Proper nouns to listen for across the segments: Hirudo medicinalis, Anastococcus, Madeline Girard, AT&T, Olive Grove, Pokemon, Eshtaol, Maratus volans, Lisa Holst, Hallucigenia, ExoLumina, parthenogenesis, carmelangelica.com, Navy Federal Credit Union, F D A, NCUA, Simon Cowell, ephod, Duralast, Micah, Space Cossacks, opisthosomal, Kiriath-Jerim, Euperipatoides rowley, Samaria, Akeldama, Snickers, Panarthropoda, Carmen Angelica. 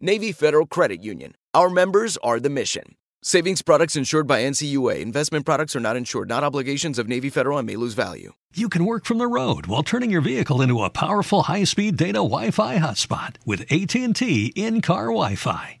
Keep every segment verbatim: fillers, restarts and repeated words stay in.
Navy Federal Credit Union. Our members are the mission. Savings products insured by N C U A. Investment products are not insured, not obligations of Navy Federal and may lose value. You can work from the road while turning your vehicle into a powerful high-speed data Wi-Fi hotspot with A T and T in-car Wi-Fi.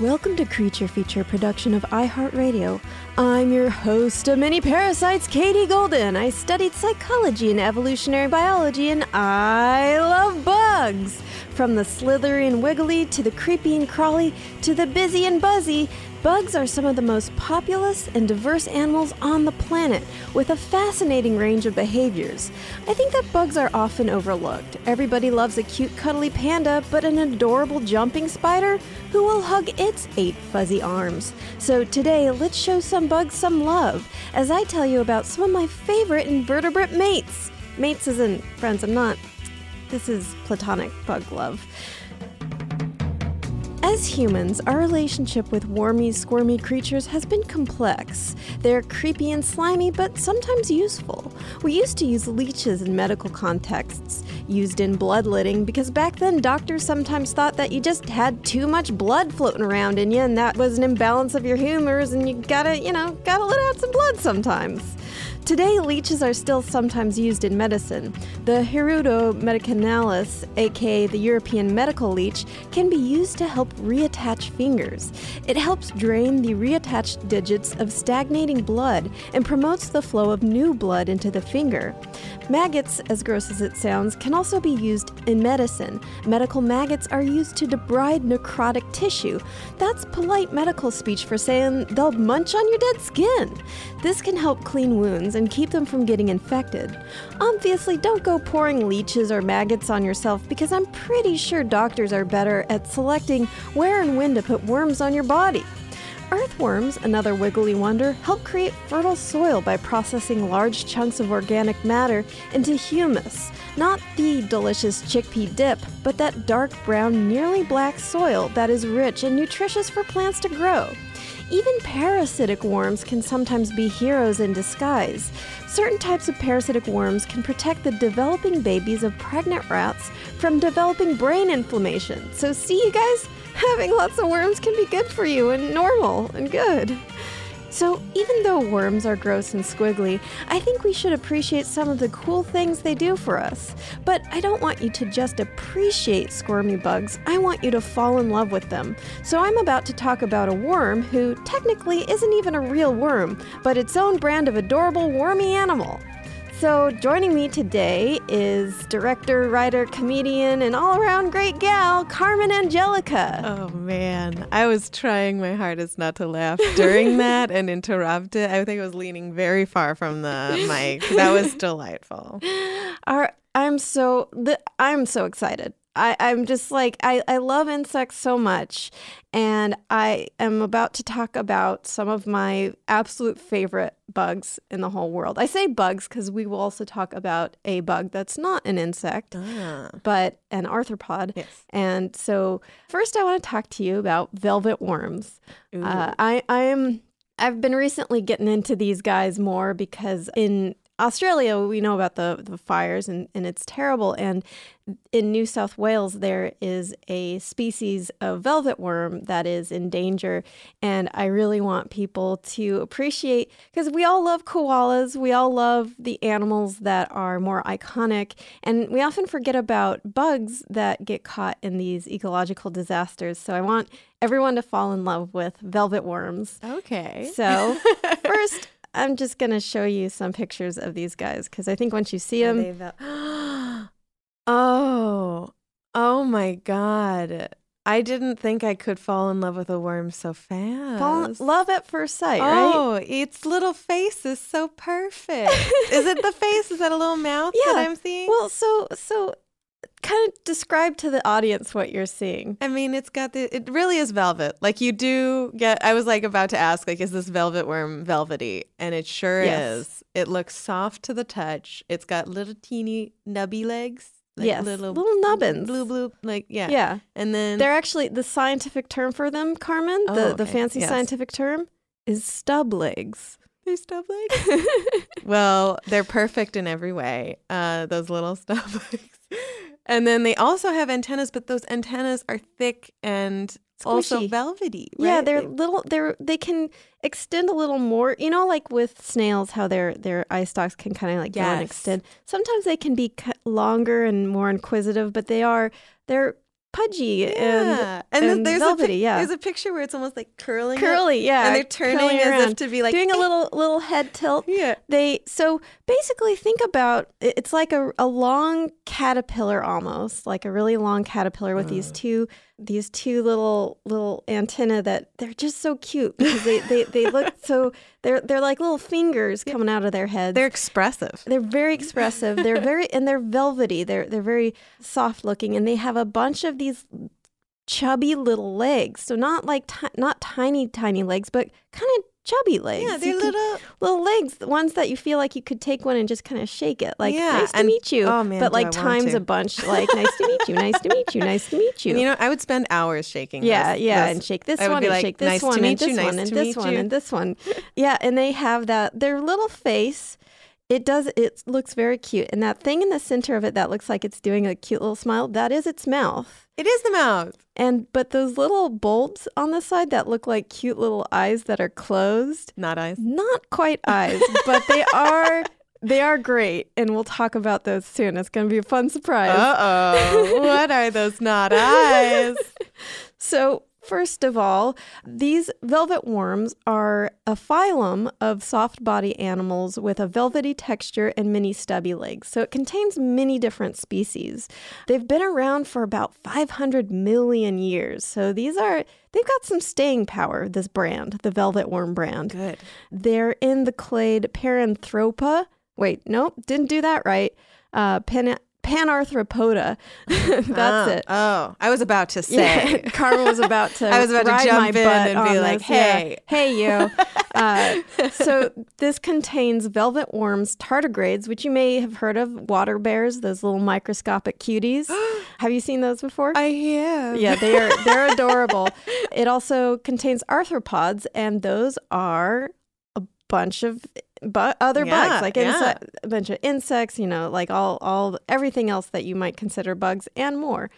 Welcome to Creature Feature, production of iHeartRadio. I'm your host of Mini Parasites, Katie Golden. I studied psychology and evolutionary biology, and I love bugs. From the slithery and wiggly to the creepy and crawly to the busy and buzzy, bugs are some of the most populous and diverse animals on the planet, with a fascinating range of behaviors. I think that bugs are often overlooked. Everybody loves a cute, cuddly panda, but an adorable jumping spider? Who will hug its eight fuzzy arms? So today, let's show some bugs some love, as I tell you about some of my favorite invertebrate mates. Mates isn't friends, I'm not. This is platonic bug love. As humans, our relationship with wormy, squirmy creatures has been complex. They're creepy and slimy, but sometimes useful. We used to use leeches in medical contexts, used in bloodletting, because back then doctors sometimes thought that you just had too much blood floating around in you, and that was an imbalance of your humors, and you gotta, you know, gotta let out some blood sometimes. Today, leeches are still sometimes used in medicine. The Hirudo medicinalis, aka the European medical leech, can be used to help reattach fingers. It helps drain the reattached digits of stagnating blood and promotes the flow of new blood into the finger. Maggots, as gross as it sounds, can also be used in medicine. Medical maggots are used to debride necrotic tissue. That's polite medical speech for saying they'll munch on your dead skin. This can help clean wounds and keep them from getting infected. Obviously, don't go pouring leeches or maggots on yourself, because I'm pretty sure doctors are better at selecting where and when to put worms on your body. Earthworms, another wiggly wonder, help create fertile soil by processing large chunks of organic matter into humus. Not the delicious chickpea dip, but that dark brown, nearly black soil that is rich and nutritious for plants to grow. Even parasitic worms can sometimes be heroes in disguise. Certain types of parasitic worms can protect the developing babies of pregnant rats from developing brain inflammation. So see, you guys, having lots of worms can be good for you and normal and good. So even though worms are gross and squiggly, I think we should appreciate some of the cool things they do for us. But I don't want you to just appreciate squirmy bugs, I want you to fall in love with them. So I'm about to talk about a worm who technically isn't even a real worm, but its own brand of adorable wormy animal. So joining me today is director, writer, comedian, and all-around great gal, Carmen Angelica. Oh, man. I was trying my hardest not to laugh during that and interrupt it. I think I was leaning very far from the mic. That was delightful. Our, I'm so the, I'm so excited. I, I'm just like, I, I love insects so much, and I am about to talk about some of my absolute favorite bugs in the whole world. I say bugs because we will also talk about a bug that's not an insect, ah. but an arthropod. Yes. And so first I want to talk to you about velvet worms. Uh, I, I am I've been recently getting into these guys more because in Australia, we know about the, the fires, and, and it's terrible. And in New South Wales, there is a species of velvet worm that is in danger. And I really want people to appreciate, because we all love koalas. We all love the animals that are more iconic. And we often forget about bugs that get caught in these ecological disasters. So I want everyone to fall in love with velvet worms. Okay. So first, I'm just going to show you some pictures of these guys, because I think once you see them... Vel- oh, oh my God. I didn't think I could fall in love with a worm so fast. Fall, love at first sight, right? Oh, its little face is so perfect. Is it the face? Is that a little mouth yeah. that I'm seeing? Well, so... so kind of describe to the audience what you're seeing. I mean, it's got the, it really is velvet. Like you do get, I was like about to ask, like, is this velvet worm velvety? And it sure yes. is. It looks soft to the touch. It's got little teeny nubby legs. Like yes, little, little nubbins. Bloop, bloop, like, yeah. Yeah. And then. They're actually, the scientific term for them, Carmen, oh, the, okay. the fancy yes. scientific term is stub legs. They're stub legs? Well, they're perfect in every way. Uh, those little stub legs. And then they also have antennas, but those antennas are thick and squishy. Also velvety. Right? Yeah, they're little. They're they can extend a little more. You know, like with snails, how their their eye stalks can kind of like yes. go and extend. Sometimes they can be longer and more inquisitive, but they are they're pudgy yeah. and, and, and there's velvety. A pic- yeah, there's a picture where it's almost like curling, curly. Up, yeah, and they're turning as around. If to be like doing a little little head tilt. Yeah, they so basically think about it's like a a long caterpillar almost, like a really long caterpillar with mm. these two these two little little antennae that they're just so cute because they they, they look so they're they're like little fingers coming out of their heads. They're expressive. They're very expressive. They're very and they're velvety. They're they're very soft looking, and they have a bunch of these chubby little legs, so not like ti- not tiny tiny legs, but kind of chubby legs. Yeah, they're you little can, little legs, the ones that you feel like you could take one and just kind of shake it, like yeah, nice to and, meet you, oh, man, but like times a bunch, like nice to meet you, nice to meet you, nice to meet you. And, you know, I would spend hours shaking. Yeah, those, yeah, those. And shake this I one and like, shake this nice one and this you, one nice and this one you. And this one. Yeah, and they have that their little face. It does. It looks very cute, and that thing in the center of it that looks like it's doing a cute little smile. That is its mouth. It is the mouth. And but those little bulbs on the side that look like cute little eyes that are closed. Not eyes. Not quite eyes, but they are. They are great, and we'll talk about those soon. It's going to be a fun surprise. Uh oh! What are those not eyes? So. First of all, these velvet worms are a phylum of soft body animals with a velvety texture and many stubby legs. So it contains many different species. They've been around for about five hundred million years. So these are, they've got some staying power, this brand, the velvet worm brand. Good. They're in the clade Panarthropoda. Wait, nope, didn't do that right. Uh, Pan. Panarthropoda. That's oh, it. Oh, I was about to say. Yeah, Carmen was about to. I was about to jump in and be like, this. "Hey, yeah. hey, you." uh, so this contains velvet worms, tardigrades, which you may have heard of, water bears, those little microscopic cuties. Have you seen those before? I have. Yeah, they are. They're adorable. It also contains arthropods, and those are a bunch of. But other yeah, bugs, like yeah. inse- a bunch of insects, you know, like all, all everything else that you might consider bugs and more.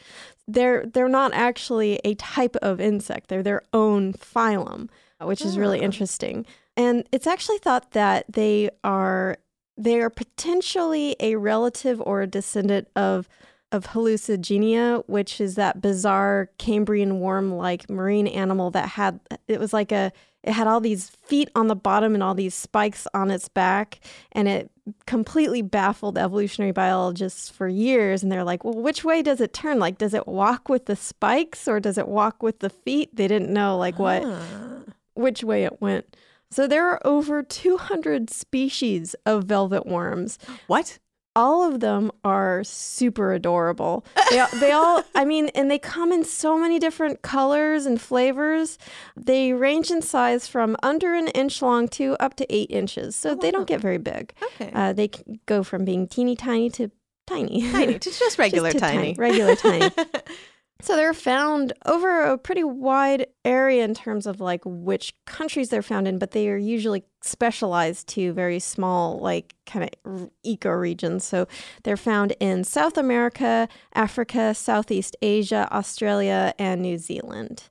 They're they're not actually a type of insect. They're their own phylum, which oh. is really interesting. And it's actually thought that they are they are potentially a relative or a descendant of of Hallucigenia, which is that bizarre Cambrian worm-like marine animal that had it was like a. It had all these feet on the bottom and all these spikes on its back, and it completely baffled evolutionary biologists for years. And they're like, well, which way does it turn? Like, does it walk with the spikes or does it walk with the feet? They didn't know, like, what, ah. which way it went. So there are over two hundred species of velvet worms. What? All of them are super adorable. They, they all, I mean, and they come in so many different colors and flavors. They range in size from under an inch long to up to eight inches. So oh, they don't get very big. Okay. Uh, they can go from being teeny tiny to tiny. Tiny, just regular just tiny. tiny. Regular tiny. So they're found over a pretty wide area in terms of like which countries they're found in, but they are usually specialized to very small, like kind of ecoregions. So they're found in South America, Africa, Southeast Asia, Australia, and New Zealand.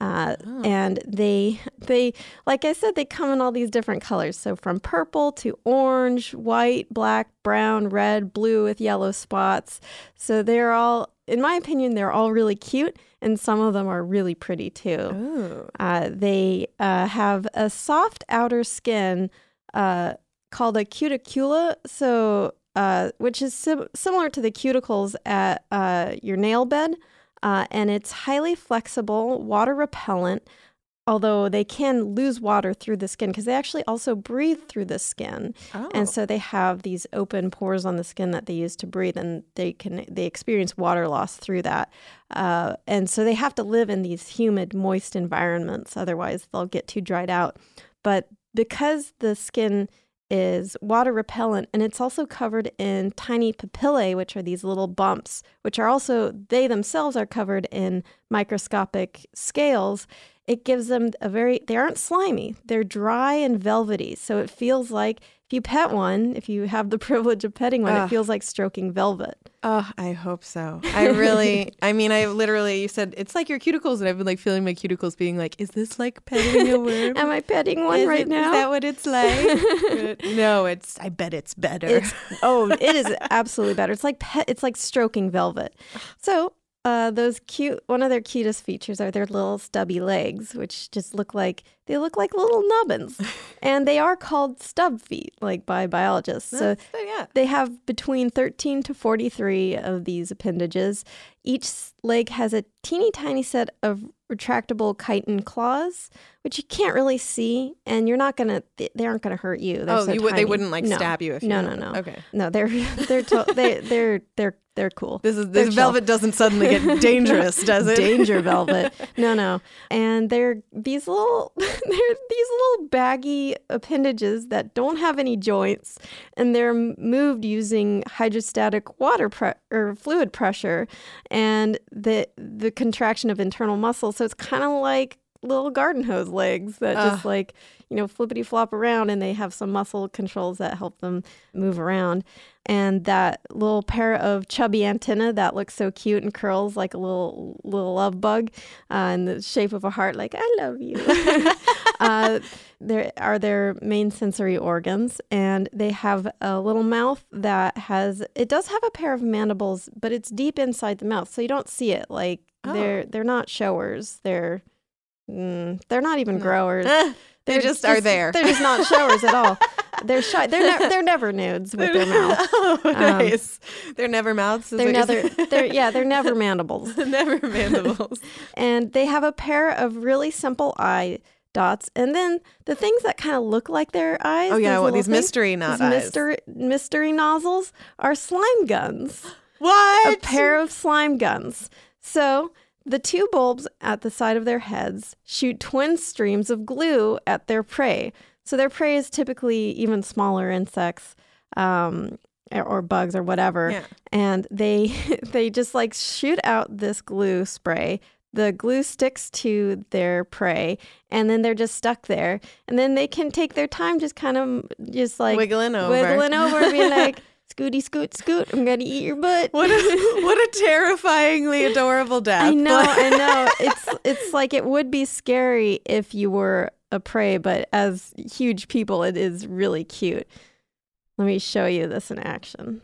Uh, oh. And they, they, like I said, they come in all these different colors. So from purple to orange, white, black, brown, red, blue with yellow spots. So they're all, in my opinion, they're all really cute. And some of them are really pretty too. Uh, they uh, have a soft outer skin uh, called a cuticula. So, uh, which is sim- similar to the cuticles at uh, your nail bed. Uh, and it's highly flexible, water repellent, although they can lose water through the skin because they actually also breathe through the skin. Oh. And so they have these open pores on the skin that they use to breathe, and they can they experience water loss through that. Uh, and so they have to live in these humid, moist environments. Otherwise, they'll get too dried out. But because the skin is water repellent, and it's also covered in tiny papillae, which are these little bumps, which are also, they themselves are covered in microscopic scales. It gives them a very, they aren't slimy, they're dry and velvety. So it feels like if you pet one, if you have the privilege of petting one, Ugh. It feels like stroking velvet. Oh, I hope so. I really, I mean, I literally, you said, it's like your cuticles. And I've been like feeling my cuticles being like, is this like petting a worm? Am I petting one is right it, now? Is that what it's like? No, it's, I bet it's better. It's, oh, it is absolutely better. It's like pet, it's like stroking velvet. So uh, those cute, one of their cutest features are their little stubby legs, which just look like, they look like little nubbins. And they are called stub feet, like by biologists. That's, so yeah. They have between thirteen to forty-three of these appendages. Each leg has a teeny tiny set of retractable chitin claws, which you can't really see. And you're not going to, they aren't going to hurt you. They're oh, so you, they wouldn't like no. stab you if you No, no, no. Okay. No, they're, they're, to, they, they're, they're, They're cool. This is this velvet doesn't suddenly get dangerous, does it? Danger velvet. No, no. And they're these little, they're these little baggy appendages that don't have any joints, and they're moved using hydrostatic water pre- or fluid pressure, and the the contraction of internal muscles. So it's kind of like little garden hose legs that uh. just like you know flippity flop around, and they have some muscle controls that help them move around. And that little pair of chubby antennae that looks so cute and curls like a little little love bug uh, in the shape of a heart, like, I love you. uh, there are their main sensory organs. And they have a little mouth that has, it does have a pair of mandibles, but it's deep inside the mouth. So you don't see it. Like oh. they're, they're not showers. They're, mm, they're not even no. growers. They just, just are there. They're just not showers at all. They're shy. They're, ne- they're never nudes with their mouths. Oh, nice. Um, they're never mouths. Is they're never. They're, yeah, they're never mandibles. Never mandibles. And they have a pair of really simple eye dots, and then the things that kind of look like their eyes. Oh yeah, well, these things, mystery not these eyes. Mystery mystery nozzles are slime guns. What? A pair of slime guns. So. The two bulbs at the side of their heads shoot twin streams of glue at their prey. So their prey is typically even smaller insects um, or bugs or whatever. Yeah. And they they just like shoot out this glue spray. The glue sticks to their prey, and then they're just stuck there. And then they can take their time just kind of just like wiggling over, wiggling over and being like, scooty, scoot, scoot, I'm going to eat your butt. What a, what a terrifyingly adorable death. I know, I know. It's it's like it would be scary if you were a prey, but as huge people, it is really cute. Let me show you this in action.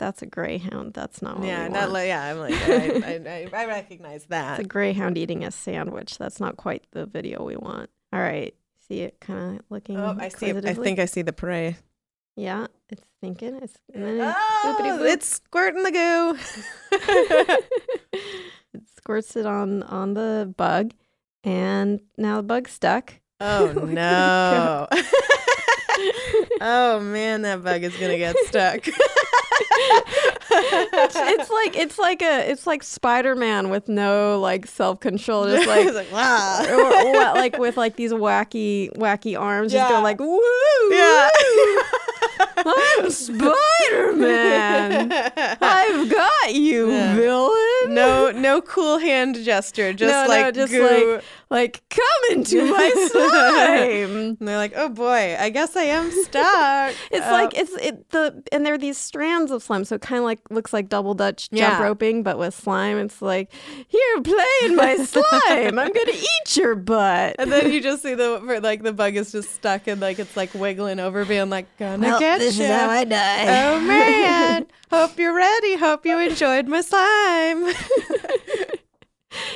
That's a greyhound. That's not what yeah, we want. Not like, yeah, I'm like, I, I, I, I recognize that. It's a greyhound eating a sandwich. That's not quite the video we want. All right. See it kind of looking Oh, I see. I think I see the prey. Yeah, it's thinking. It's and then it, oh, it's squirting the goo. It squirts it on, on the bug, and now the bug's stuck. Oh no! Oh man, that bug is gonna get stuck. it's, it's like it's like a it's like Spider-Man with no like self-control, just like, like wow, or, or, like with like these wacky wacky arms, yeah. Just go like woo, yeah. Woo. I'm Spider-Man. I've got you, yeah. Villain. No, no cool hand gesture. Just no, like no, just goo. Like, like, come into my slime. And they're like, oh boy, I guess I am stuck. It's uh, like it's it the and there are these strands of slime, so it kind of like looks like double Dutch jump yeah. roping, but with slime. It's like, here, play in my slime. I'm gonna eat your butt. And then you just see the like the bug is just stuck and like it's like wiggling over, being like, gonna well, get this you. This is how I die. Oh man. Hope you're ready. Hope you enjoyed my slime.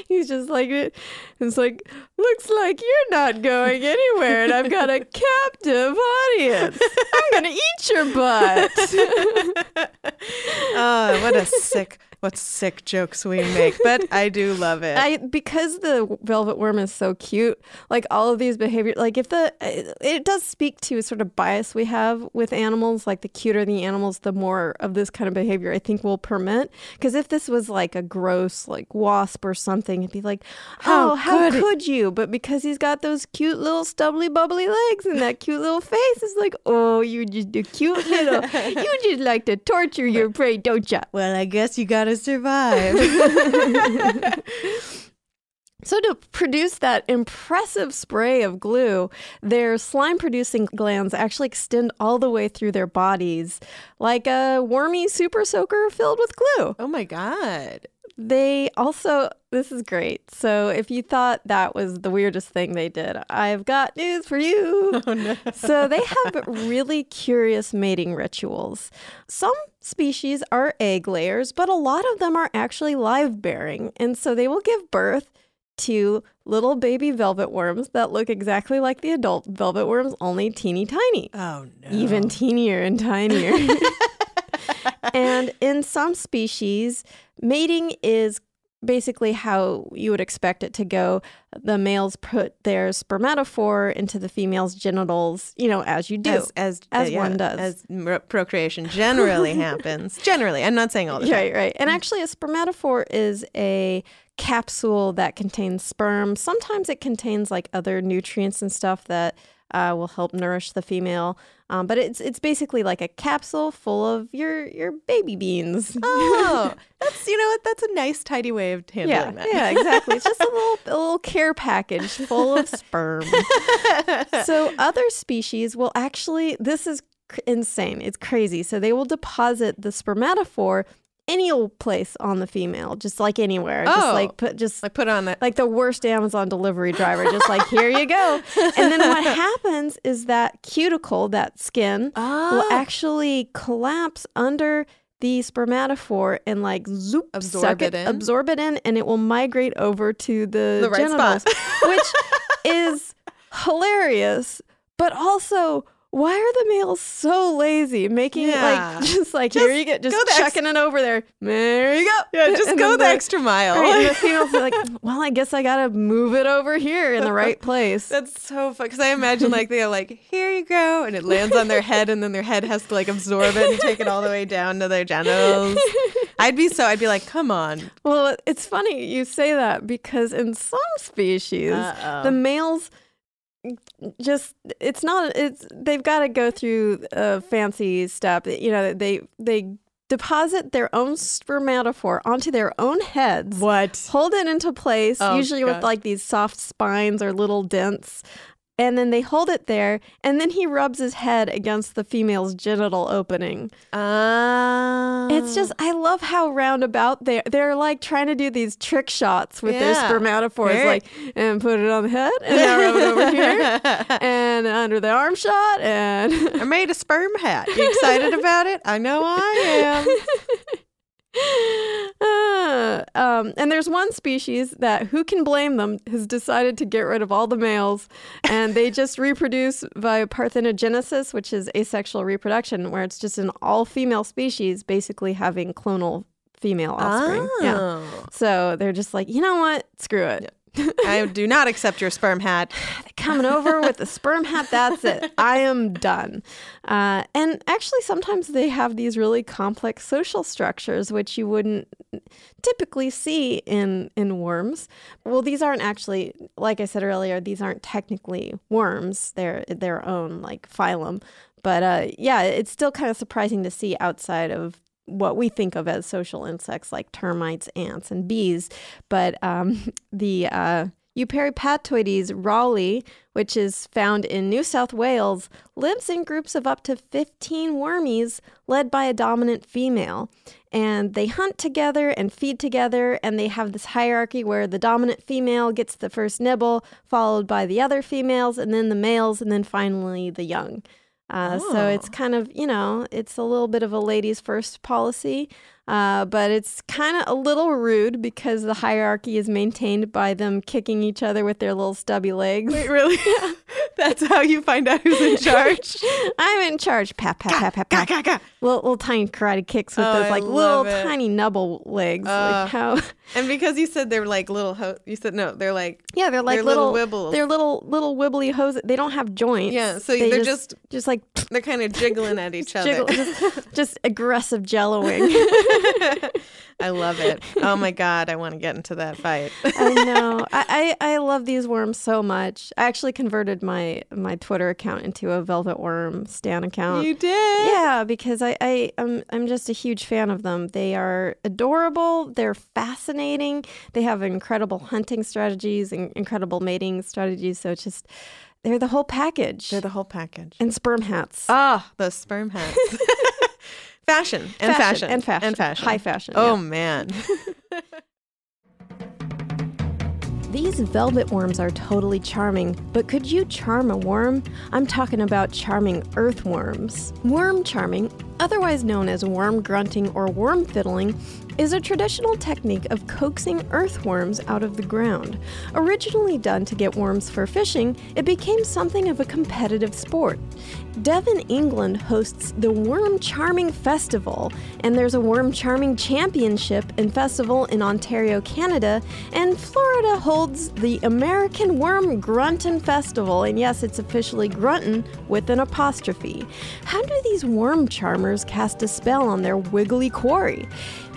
He's just like, it's like, looks like you're not going anywhere and I've got a captive audience. I'm going to eat your butt. Oh, what a sick, what sick jokes we make, but I do love it. I, because the velvet worm is so cute, like all of these behaviors, like if the, it does speak to a sort of bias we have with animals, like the cuter the animals, the more of this kind of behavior I think will permit. Because if this was like a gross, like wasp or something, it'd be like, oh, how, how could you? But because he's got those cute little stubbly bubbly legs and that cute little face, it's like, oh, you just a cute little, you just like to torture your prey, don't ya? Well, I guess you got to survive. So to produce that impressive spray of glue, their slime-producing glands actually extend all the way through their bodies like a wormy super soaker filled with glue. Oh my God. They also, this is great. So if you thought that was the weirdest thing they did, I've got news for you. Oh, no. So they have really curious mating rituals. Some species are egg layers, but a lot of them are actually live bearing. And so they will give birth to little baby velvet worms that look exactly like the adult velvet worms, only teeny tiny. Oh, no. Even teenier and tinier. And in some species, mating is basically how you would expect it to go. The males put their spermatophore into the female's genitals, you know, as you do. As, as, as uh, one yeah, does. As procreation generally happens. Generally. I'm not saying all the time. Right, right. And actually, a spermatophore is a capsule that contains sperm. Sometimes it contains like other nutrients and stuff that Uh, will help nourish the female, um, but it's it's basically like a capsule full of your your baby beans. Oh, that's you know what that's a nice tidy way of handling yeah, that. Yeah, exactly. It's just a little a little care package full of sperm. So other species will actually this is cr- insane. It's crazy. So they will deposit the spermatophore any old place on the female, just like anywhere. Oh, just like put just like put on that like the worst Amazon delivery driver, just like here you go. And then what happens is that cuticle, that skin, oh. will actually collapse under the spermatophore and like zoop, absorb suck it, it in, absorb it in, and it will migrate over to the, the right genitals, spot. Which is hilarious, but also. Why are the males so lazy, making yeah. it like just like just here you get just go chucking ex- it over there? There you go. Yeah, just and go the extra mile. Right, and the females are like, well, I guess I gotta move it over here in the right place. That's so fun because I imagine like they're like, here you go, and it lands on their head, and then their head has to like absorb it and take it all the way down to their genitals. I'd be so I'd be like, come on. Well, it's funny you say that because in some species, Uh-oh. the males. Just it's not it's they've got to go through a fancy step. You know, they they deposit their own spermatophore onto their own heads. What? Hold it into place, oh, usually God. with like these soft spines or little dents. And then they hold it there, and then he rubs his head against the female's genital opening. Oh. It's just, I love how roundabout they're, they're like trying to do these trick shots with yeah. their spermatophores, Very. like, and put it on the head, and now rub it over here, and under the arm shot, and... I made a sperm hat. You excited about it? I know I am. Uh, um, and there's one species that, who can blame them, has decided to get rid of all the males, and they just reproduce via parthenogenesis, which is asexual reproduction, where it's just an all-female species basically having clonal female offspring. Oh. Yeah. So they're just like, you know what? Screw it. Yeah. I do not accept your sperm hat. They're coming over with the sperm hat. That's it. I am done. Uh, and actually, sometimes they have these really complex social structures, which you wouldn't typically see in, in worms. Well, these aren't actually, like I said earlier, these aren't technically worms. They're their own like phylum. But uh, yeah, it's still kind of surprising to see outside of what we think of as social insects like termites, ants, and bees. But um, the uh, Euperipatoides rowley, which is found in New South Wales, lives in groups of up to fifteen wormies led by a dominant female. And they hunt together and feed together, and they have this hierarchy where the dominant female gets the first nibble, followed by the other females, and then the males, and then finally the young. Uh, oh. So it's kind of, you know, it's a little bit of a ladies first policy, uh, but it's kind of a little rude because the hierarchy is maintained by them kicking each other with their little stubby legs. Wait, really? That's how you find out who's in charge? I'm in charge. Pat, pat, pat, pat, pat. Ka, ka, ka. Little, little tiny karate kicks with oh, those like little it. tiny nubble legs. Uh, like how? And because you said they're like little, ho- you said no, they're like yeah, they're like they're little, little wibbles. They're little little wibbly hoses. They don't have joints. Yeah, so they they're just, just just like. They're kind of jiggling at each other. Just, just aggressive jelloing. I love it. Oh, my God. I want to get into that fight. I know. I, I, I love these worms so much. I actually converted my, my Twitter account into a Velvet Worm Stan account. You did? Yeah, because I, I, I'm, I'm just a huge fan of them. They are adorable. They're fascinating. They have incredible hunting strategies and incredible mating strategies. So it's just... They're the whole package. They're the whole package. And sperm hats. Ah, the sperm hats. Fashion and fashion. Fashion and fashion. And fashion. High fashion. Oh, yeah. Man. These velvet worms are totally charming, but could you charm a worm? I'm talking about charming earthworms. Worm charming, otherwise known as worm grunting or worm fiddling, is a traditional technique of coaxing earthworms out of the ground. Originally done to get worms for fishing, it became something of a competitive sport. Devon, England hosts the Worm Charming Festival, and there's a Worm Charming Championship and Festival in Ontario, Canada, and Florida holds the American Worm Gruntin' Festival, and yes, it's officially gruntin' with an apostrophe. How do these worm charmers cast a spell on their wiggly quarry?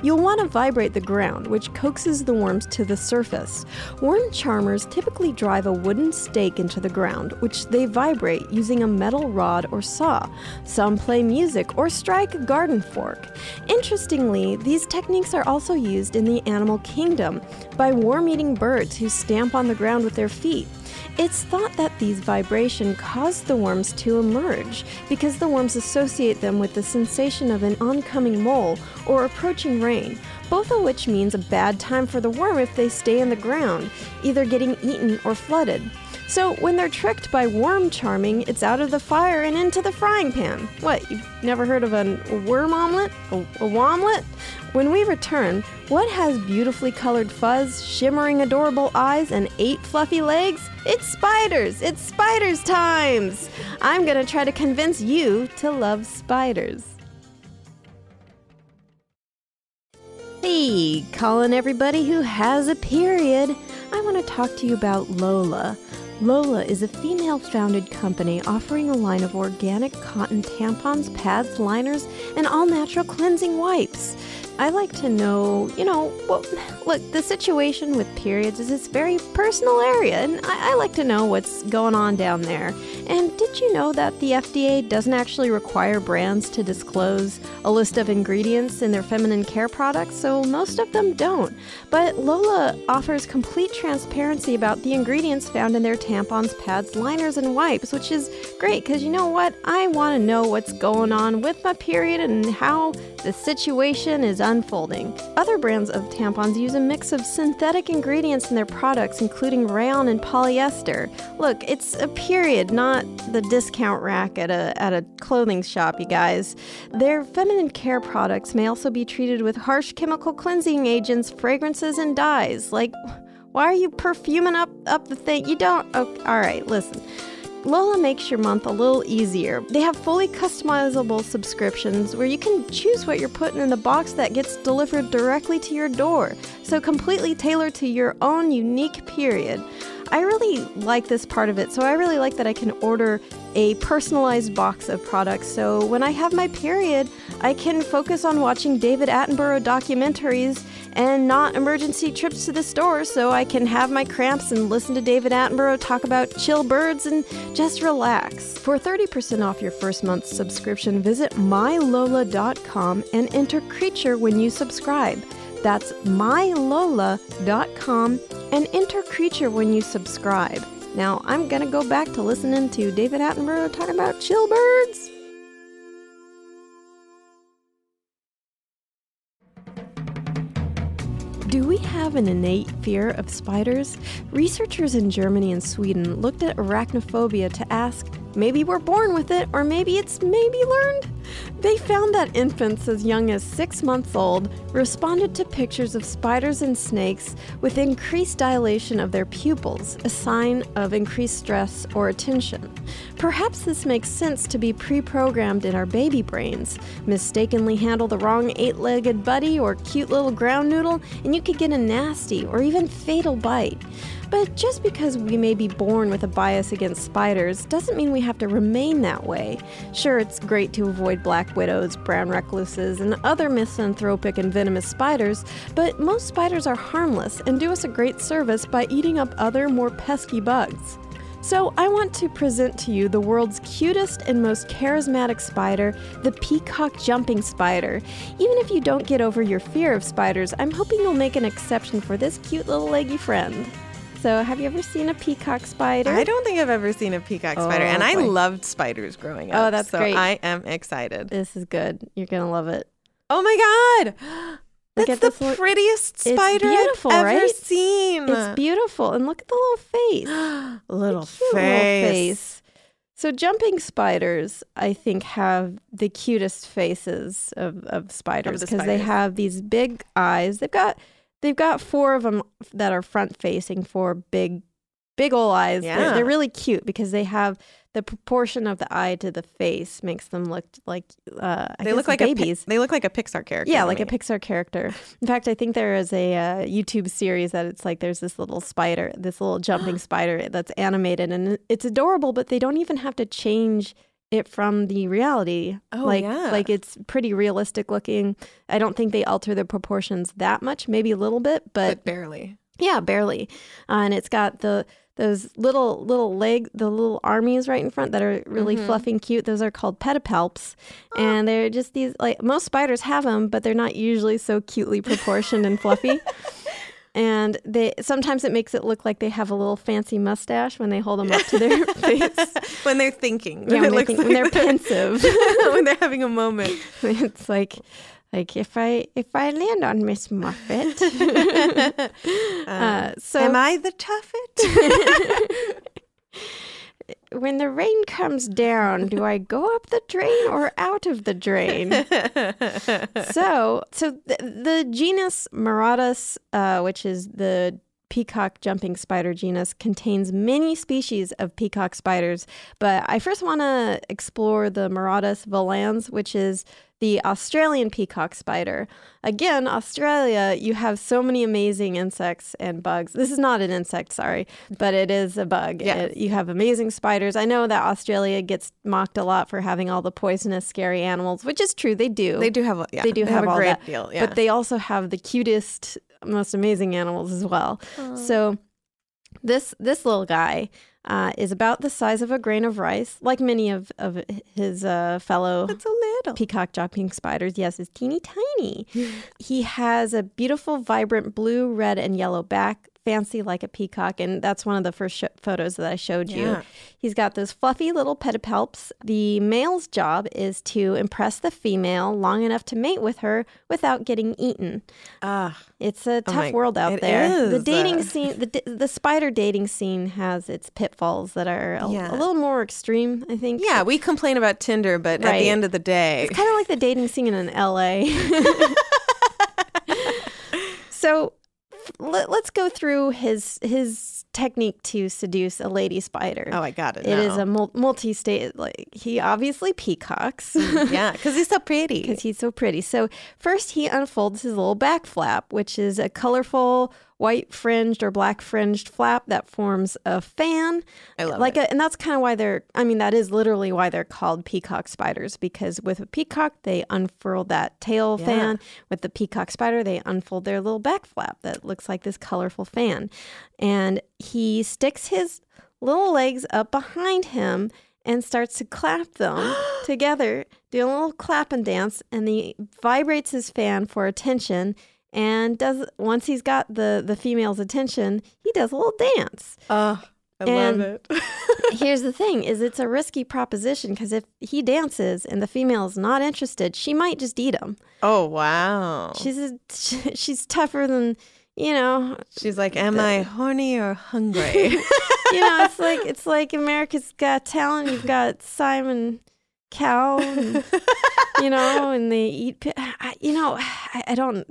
You'll want to vibrate the ground, which coaxes the worms to the surface. Worm charmers typically drive a wooden stake into the ground, which they vibrate using a metal rod or saw. Some play music or strike a garden fork. Interestingly, these techniques are also used in the animal kingdom by worm-eating birds who stamp on the ground with their feet. It's thought that these vibrations cause the worms to emerge because the worms associate them with the sensation of an oncoming mole or approaching rain, both of which means a bad time for the worm if they stay in the ground, either getting eaten or flooded. So when they're tricked by worm charming, it's out of the fire and into the frying pan. What, you've never heard of a worm omelet? A, a womlet? When we return, what has beautifully colored fuzz, shimmering adorable eyes, and eight fluffy legs? It's spiders! It's spiders times! I'm gonna try to convince you to love spiders. Hey, calling everybody who has a period. I want to talk to you about Lola. Lola is a female-founded company offering a line of organic cotton tampons, pads, liners, and all-natural cleansing wipes. I like to know, you know, what, look, the situation with periods is this very personal area, and I, I like to know what's going on down there. And did you know that the F D A doesn't actually require brands to disclose a list of ingredients in their feminine care products? So most of them don't. But Lola offers complete transparency about the ingredients found in their tampons, pads, liners, and wipes, which is great, because you know what? I want to know what's going on with my period and how the situation is unfolding. Other brands of tampons use a mix of synthetic ingredients in their products, including rayon and polyester. Look, it's a period, not the discount rack at a at a clothing shop, you guys. Their feminine care products may also be treated with harsh chemical cleansing agents, fragrances, and dyes. Like, why are you perfuming up, up the thing? You don't... Okay, all right, listen. Lola makes your month a little easier. They have fully customizable subscriptions where you can choose what you're putting in the box that gets delivered directly to your door, so completely tailored to your own unique period. I really like this part of it, so I really like that I can order a personalized box of products, so when I have my period, I can focus on watching David Attenborough documentaries and not emergency trips to the store, so I can have my cramps and listen to David Attenborough talk about chill birds and just relax. For thirty percent off your first month's subscription, visit my lola dot com and enter Creature when you subscribe. That's my lola dot com and enter Creature when you subscribe. Now, I'm going to go back to listening to David Attenborough talking about chill birds. Do we have an innate fear of spiders? Researchers in Germany and Sweden looked at arachnophobia to ask, maybe we're born with it, or maybe it's maybe learned? They found that infants as young as six months old responded to pictures of spiders and snakes with increased dilation of their pupils, a sign of increased stress or attention. Perhaps this makes sense to be pre-programmed in our baby brains. Mistakenly handle the wrong eight-legged buddy or cute little ground noodle, and you could get a nasty or even fatal bite. But just because we may be born with a bias against spiders doesn't mean we have to remain that way. Sure, it's great to avoid black widows, brown recluses, and other misanthropic and venomous spiders, but most spiders are harmless and do us a great service by eating up other, more pesky bugs. So I want to present to you the world's cutest and most charismatic spider, the peacock jumping spider. Even if you don't get over your fear of spiders, I'm hoping you'll make an exception for this cute little leggy friend. So have you ever seen a peacock spider? I don't think I've ever seen a peacock oh, spider. And boy. I loved spiders growing up. Oh, that's so great. So I am excited. This is good. You're going to love it. Oh, my God. Look that's at the lo- prettiest spider I've ever right? seen. It's beautiful. And look at the little face. little, the cute face. little face. So jumping spiders, I think, have the cutest faces of, of spiders because the they have these big eyes. They've got... They've got four of them that are front-facing, four big, big ol' eyes. Yeah. They're, they're really cute because they have the proportion of the eye to the face makes them look like uh, I they look like babies. A, they look like a Pixar character. Yeah, like me. a Pixar character. In fact, I think there is a uh, YouTube series that it's like there's this little spider, this little jumping spider that's animated, and it's adorable. But they don't even have to change it from the reality. Oh, like, yeah. Like it's pretty realistic looking. I don't think they alter the proportions that much, maybe a little bit, but, but barely. Yeah, barely. Uh, and it's got the those little little leg, the little armies right in front that are really mm-hmm. fluffy and cute. Those are called pedipalps. Oh. And they're just these, like most spiders have them, but they're not usually so cutely proportioned and fluffy. And they sometimes it makes it look like they have a little fancy mustache when they hold them up to their face. When they're thinking. Yeah, when, when, they think, like when they're that. pensive. When they're having a moment. It's like, like if I if I land on Miss Muffet. um, uh, so am I the Tuffet? When the rain comes down, do I go up the drain or out of the drain? so so the, the genus Maratus, uh, which is the peacock jumping spider genus, contains many species of peacock spiders. But I first want to explore the Maratus volans, which is the Australian peacock spider. Again, Australia, you have so many amazing insects and bugs. This is not an insect, sorry, but it is a bug. Yes. It, you have amazing spiders. I know that Australia gets mocked a lot for having all the poisonous, scary animals, which is true. They do. They do have, yeah, they do they have, have a all great that. deal. Yeah. But they also have the cutest, most amazing animals as well. Aww. So this this little guy uh, is about the size of a grain of rice, like many of, of his uh, fellow That's so little. peacock jumping spiders. Yes, he's teeny tiny. He has a beautiful, vibrant blue, red, and yellow back. Fancy like a peacock, and that's one of the first sh- photos that I showed yeah. you. He's got those fluffy little pedipalps. The male's job is to impress the female long enough to mate with her without getting eaten. Ah, uh, it's a tough oh my, world out it there. Is. The dating scene, the the spider dating scene has its pitfalls that are a, yeah. a little more extreme, I think. Yeah, we complain about Tinder, but right. at the end of the day, it's kind of like the dating scene in L A. So. Let's go through his his technique to seduce a lady spider. Oh, I got it. It now. is a multi-stage. Like he obviously peacocks. Yeah, because he's so pretty. Because he's so pretty. So first, he unfolds his little back flap, which is a colorful white fringed or black fringed flap that forms a fan. I love like it. A, and that's kind of why they're, I mean, that is literally why they're called peacock spiders, because with a peacock, they unfurl that tail yeah. fan. With the peacock spider, they unfold their little back flap that looks like this colorful fan. And he sticks his little legs up behind him and starts to clap them together, do a little clap and dance, and he vibrates his fan for attention, and does once he's got the, the female's attention, he does a little dance. Oh, I and love it. Here's the thing, is it's a risky proposition, because if he dances and the female's not interested, she might just eat him. Oh, wow. She's a, she, she's tougher than... You know, she's like, am the, I horny or hungry? You know, it's like it's like America's Got Talent. You've got Simon Cowell, and, you know, and they eat. I, you know, I, I don't.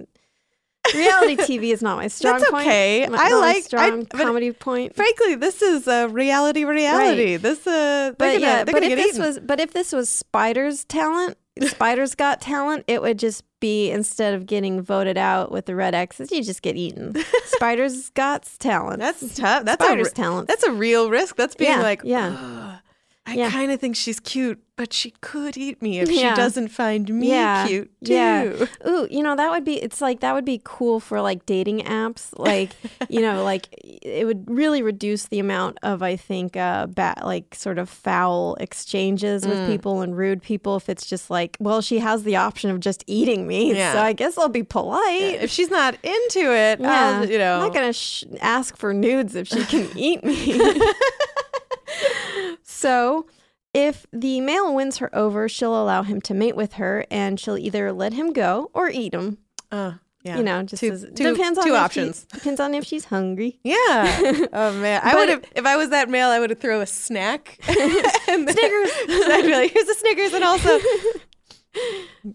Reality T V is not my strong That's point. That's okay. My, I like strong I, comedy point. Frankly, this is a reality. Reality. Right. This. Uh, but yeah. Gonna, but if this eaten. was, but if this was Spider's Talent. Spiders Got Talent, it would just be, instead of getting voted out with the red X's, you just get eaten. Spiders Got Talent. That's tough. That's Spiders a, Talent. That's a real risk. That's being yeah, like, yeah. Oh, I yeah. kind of think she's cute, but she could eat me if yeah. she doesn't find me yeah. cute too. Yeah. Ooh, you know, that would be, it's like, that would be cool for like dating apps. Like, you know, like it would really reduce the amount of, I think, uh, bat, like sort of foul exchanges with mm. people and rude people if it's just like, well, she has the option of just eating me. Yeah. So I guess I'll be polite. Yeah. If she's not into it, yeah. I'll, you know. I'm not going to sh- ask for nudes if she can eat me. So... if the male wins her over, she'll allow him to mate with her, and she'll either let him go or eat him. Uh, yeah. You know, just two, as, two, depends on two options. She, depends on if she's hungry. Yeah. Oh, man. I would have, if I was that male, I would have thrown a snack. And then, Snickers. And I'd be like, here's a Snickers, and also,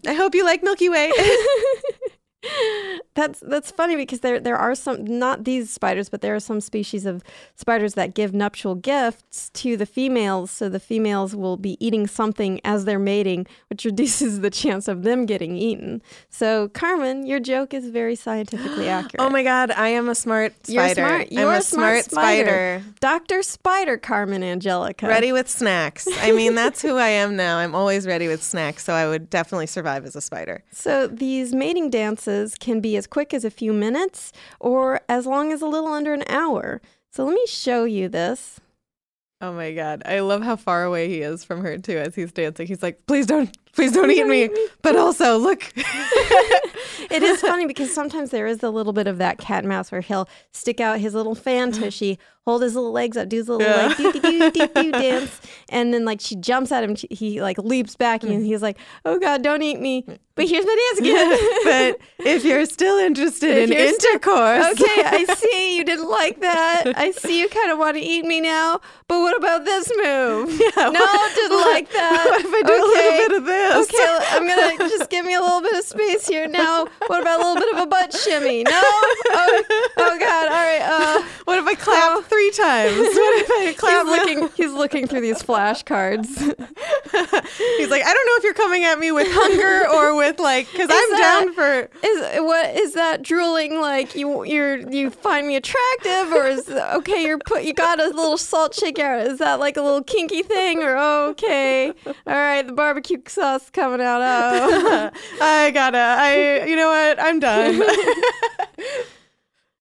I hope you like Milky Way. That's that's funny because there there are some, not these spiders, but there are some species of spiders that give nuptial gifts to the females, so the females will be eating something as they're mating, which reduces the chance of them getting eaten. So, Carmen, your joke is very scientifically accurate. Oh my God, I am a smart spider. You're smart. You're I'm a smart, smart spider. spider. Doctor Spider Carmen Angelica. Ready with snacks. I mean, that's who I am now. I'm always ready with snacks, so I would definitely survive as a spider. So these mating dances can be as quick as a few minutes or as long as a little under an hour. So let me show you this. Oh my God. I love how far away he is from her too as he's dancing. He's like, please don't, please don't eat me. But also look. It is funny because sometimes there is a little bit of that cat and mouse where he'll stick out his little fan tushy, hold his little legs up, do his little yeah. like do, do, do, do, do, dance. And then like she jumps at him. She, he like leaps back and he's like, oh God, don't eat me. But here's my dance again. But if you're still interested if in intercourse. St- okay, I see you didn't like that. I see you kind of want to eat me now. But what about this move? Yeah, no, what, didn't like that. What if I do okay. a little bit of this? Okay, I'm going to just give me a little bit of space here now. What about a little bit of a butt shimmy? No? Oh, oh God. All right. Uh, what if I clap oh. three times? What if I clap? He's looking, he's looking through these flashcards. He's like, I don't know if you're coming at me with hunger or with like, because I'm that, down for... Is what is that drooling like you you you find me attractive or is, okay, you're put, you got a little salt shaker. Is that like a little kinky thing or okay. All right. The barbecue sauce coming out. Oh, I gotta. I. You know what? I'm done.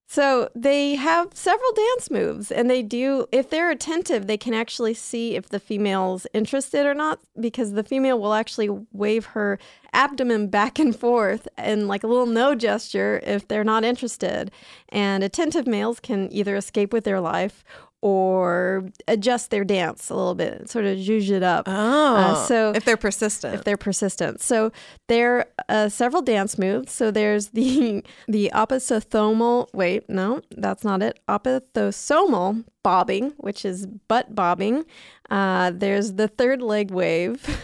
So they have several dance moves, and they do. If they're attentive, they can actually see if the female's interested or not, because the female will actually wave her abdomen back and forth in like a little no gesture if they're not interested. And attentive males can either escape with their life or adjust their dance a little bit, sort of zhuzh it up. Oh, uh, so if they're persistent. If they're persistent. So there are uh, several dance moves. So there's the the opisthosomal, wait, no, that's not it. Opisthosomal bobbing, which is butt bobbing. Uh, there's the third leg wave.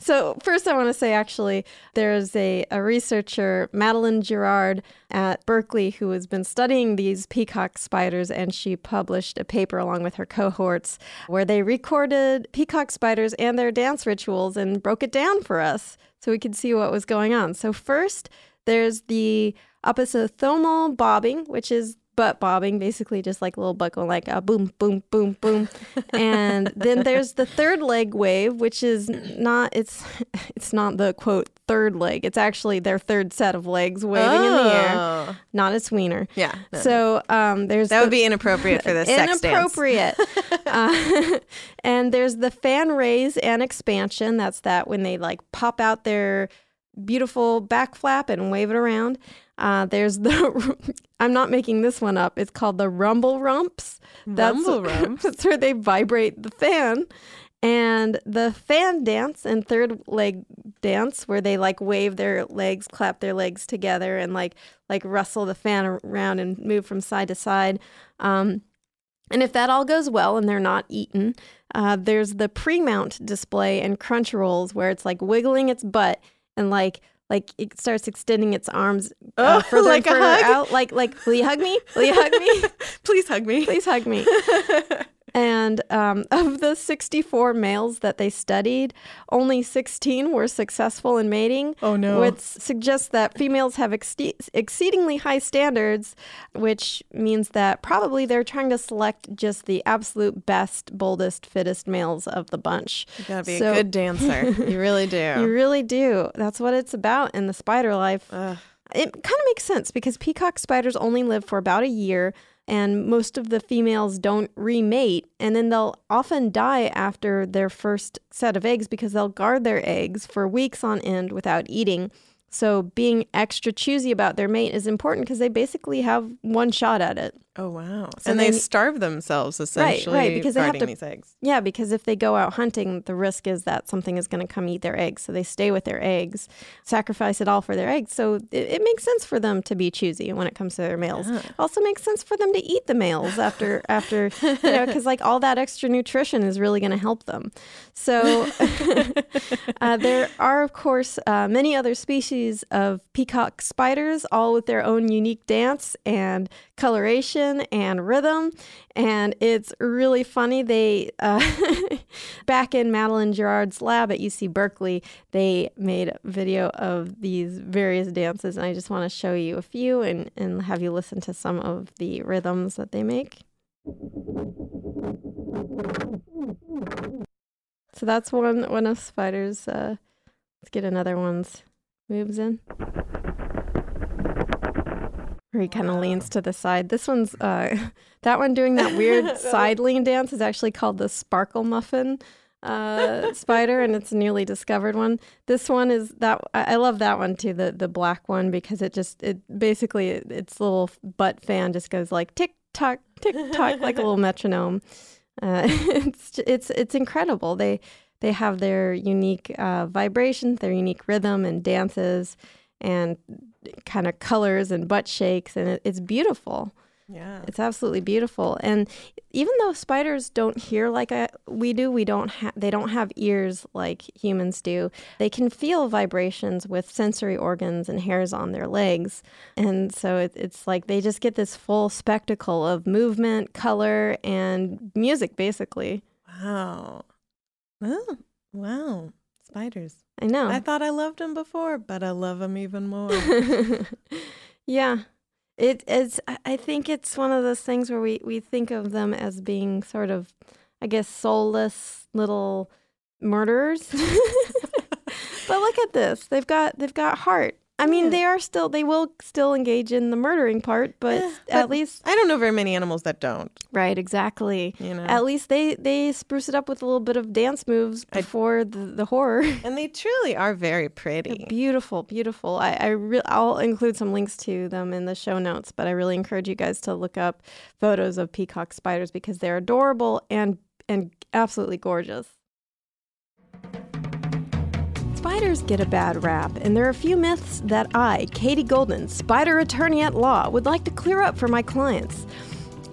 So first I want to say, actually, there's a, a researcher, Madeline Girard at Berkeley, who has been studying these peacock spiders, and she published a paper along with her cohorts where they recorded peacock spiders and their dance rituals and broke it down for us so we could see what was going on. So first, there's the opisthosomal bobbing, which is butt bobbing, basically just like a little butt going like a boom, boom, boom, boom. And then there's the third leg wave, which is not, it's it's not the quote third leg. It's actually their third set of legs waving oh. in the air. Not its wiener. Yeah. No, so um, there's that the, would be inappropriate for this sex dance. Inappropriate. uh, and there's the fan raise and expansion. That's that when they like pop out their beautiful back flap and wave it around. Uh, there's the, I'm not making this one up. It's called the rumble rumps. Rumble that's, rumps. That's where they vibrate the fan. And the fan dance and third leg dance, where they like wave their legs, clap their legs together and like, like rustle the fan around and move from side to side. Um, and if that all goes well and they're not eaten, uh, there's the pre-mount display and crunch rolls, where it's like wiggling its butt and like, Like it starts extending its arms uh, oh, further like and further a hug? out. Like, like, will you hug me? Will you hug me? Please hug me. Please hug me. And um, of the sixty-four males that they studied, only sixteen were successful in mating. Oh, no. Which suggests that females have ex- exceedingly high standards, which means that probably they're trying to select just the absolute best, boldest, fittest males of the bunch. You gotta be so, a good dancer. You really do. You really do. That's what it's about in the spider life. Ugh. It kind of makes sense because peacock spiders only live for about a year. And most of the females don't remate, and then they'll often die after their first set of eggs because they'll guard their eggs for weeks on end without eating. So being extra choosy about their mate is important because they basically have one shot at it. Oh, wow. So and they, they starve themselves, essentially, right, right, because they have to, these eggs. Yeah, because if they go out hunting, the risk is that something is going to come eat their eggs. So they stay with their eggs, sacrifice it all for their eggs. So it, it makes sense for them to be choosy when it comes to their males. Yeah. Also makes sense for them to eat the males after, after you know, because like all that extra nutrition is really going to help them. So uh, there are, of course, uh, many other species of peacock spiders, all with their own unique dance and coloration and rhythm, and it's really funny. They uh, back in Madeline Girard's lab at U C Berkeley, they made a video of these various dances, and I just want to show you a few and, and have you listen to some of the rhythms that they make. So that's one one of spiders. Uh, let's get another one's moves in. Where he kind of wow. leans to the side. This one's, uh, that one doing that weird side lean dance is actually called the sparkle muffin uh, spider, and it's a newly discovered one. This one is that, I love that one too, the the black one, because it just, it basically, it, its little butt fan just goes like tick-tock, tick-tock, like a little metronome. Uh, it's it's it's incredible. They, they have their unique uh, vibrations, their unique rhythm and dances, and kind of colors and butt shakes, and it, it's beautiful. Yeah, it's absolutely beautiful. And even though spiders don't hear like a, we do, we don't ha- they don't have ears like humans do. They can feel vibrations with sensory organs and hairs on their legs, and so it, it's like they just get this full spectacle of movement, color, and music, basically. Wow. Oh, wow. Spiders. I know. I thought I loved them before, but I love them even more. Yeah. It is. I think it's one of those things where we, we think of them as being sort of, I guess, soulless little murderers. But look at this. They've got they've got heart. I mean, yeah. they are still, they will still engage in the murdering part, but, yeah, but at least... I don't know very many animals that don't. Right, exactly. You know? At least they, they spruce it up with a little bit of dance moves before I, the, the horror. And they truly are very pretty. They're beautiful, beautiful. I, I re- I'll include some links to them in the show notes, but I really encourage you guys to look up photos of peacock spiders because they're adorable and and absolutely gorgeous. Spiders get a bad rap, and there are a few myths that I, Katie Golden, spider attorney at law, would like to clear up for my clients.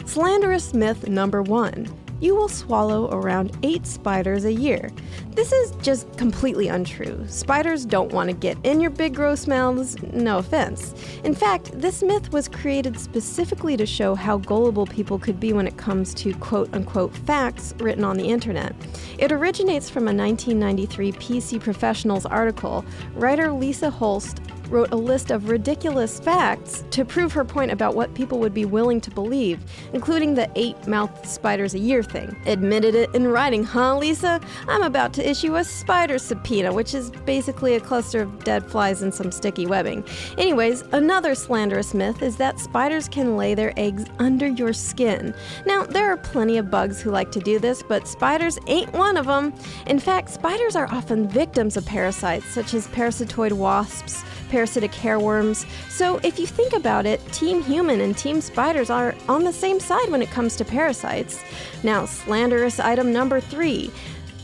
Slanderous myth number one. you will swallow around eight spiders a year. This is just completely untrue. Spiders don't want to get in your big gross mouths, no offense. In fact, this myth was created specifically to show how gullible people could be when it comes to quote-unquote facts written on the internet. It originates from a nineteen ninety-three P C Professionals article. Writer Lisa Holst wrote a list of ridiculous facts to prove her point about what people would be willing to believe, including the eight-mouthed spiders a year thing. Admitted it in writing, huh, Lisa? I'm about to issue a spider subpoena, which is basically a cluster of dead flies and some sticky webbing. Anyways, another slanderous myth is that spiders can lay their eggs under your skin. Now, there are plenty of bugs who like to do this, but spiders ain't one of them. In fact, spiders are often victims of parasites, such as parasitoid wasps, parasitic hairworms. So if you think about it, Team Human and Team Spiders are on the same side when it comes to parasites. Now, slanderous item number three.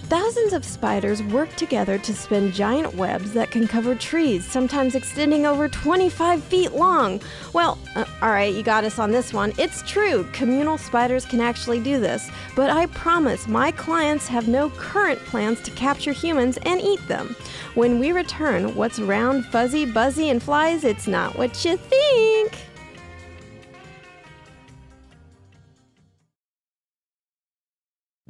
Thousands of spiders work together to spin giant webs that can cover trees, sometimes extending over twenty-five feet long. Well, uh, all right, you got us on this one. It's true, communal spiders can actually do this, but I promise my clients have no current plans to capture humans and eat them. When we return, what's round, fuzzy, buzzy, and flies? It's not what you think.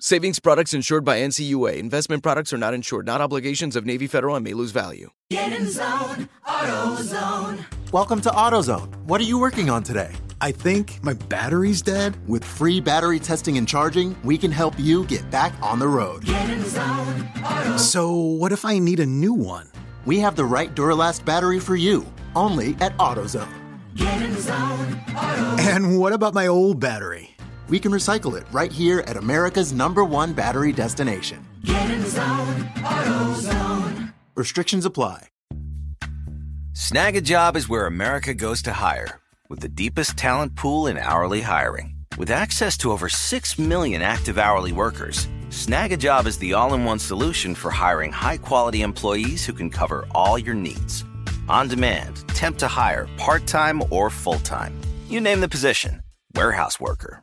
Savings products insured by N C U A. Investment products are not insured, not obligations of Navy Federal and may lose value. Get in zone, AutoZone. Welcome to AutoZone. What are you working on today? I think my battery's dead. With free battery testing and charging, we can help you get back on the road. Get in zone, auto. So what if I need a new one? We have the right Duralast battery for you, only at AutoZone. Get in zone, auto. And what about my old battery? We can recycle it right here at America's number one battery destination. Get in zone, AutoZone. Restrictions apply. Snag a Job is where America goes to hire, with the deepest talent pool in hourly hiring. With access to over six million active hourly workers, Snag a Job is the all-in-one solution for hiring high-quality employees who can cover all your needs. On demand, temp to hire, part-time or full-time. You name the position. Warehouse worker,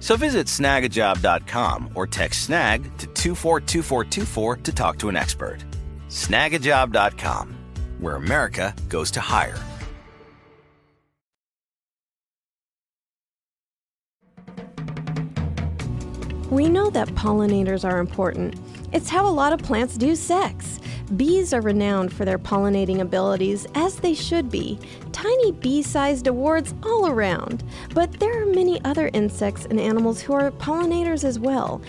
So visit snag a job dot com or text SNAG to two four two four two four to talk to an expert. snag a job dot com, where America goes to hire. We know that pollinators are important. It's how a lot of plants do sex. Bees are renowned for their pollinating abilities, as they should be. Tiny bee-sized awards all around. But there are many other insects and animals who are pollinators as well.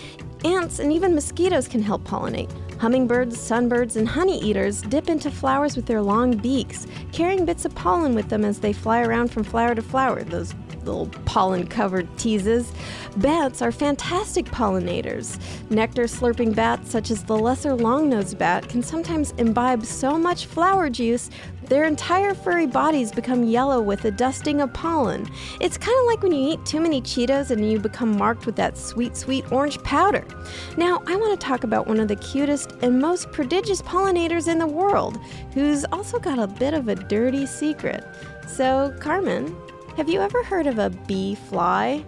Ants and even mosquitoes can help pollinate. Hummingbirds, sunbirds, and honey-eaters dip into flowers with their long beaks, carrying bits of pollen with them as they fly around from flower to flower, those little pollen-covered teases. Bats are fantastic pollinators. Nectar-slurping bats, such as the lesser long-nosed bat, can sometimes imbibe so much flower juice their entire furry bodies become yellow with the dusting of pollen. It's kind of like when you eat too many Cheetos and you become marked with that sweet, sweet orange powder. Now, I want to talk about one of the cutest and most prodigious pollinators in the world, who's also got a bit of a dirty secret. So, Carmen, have you ever heard of a bee fly?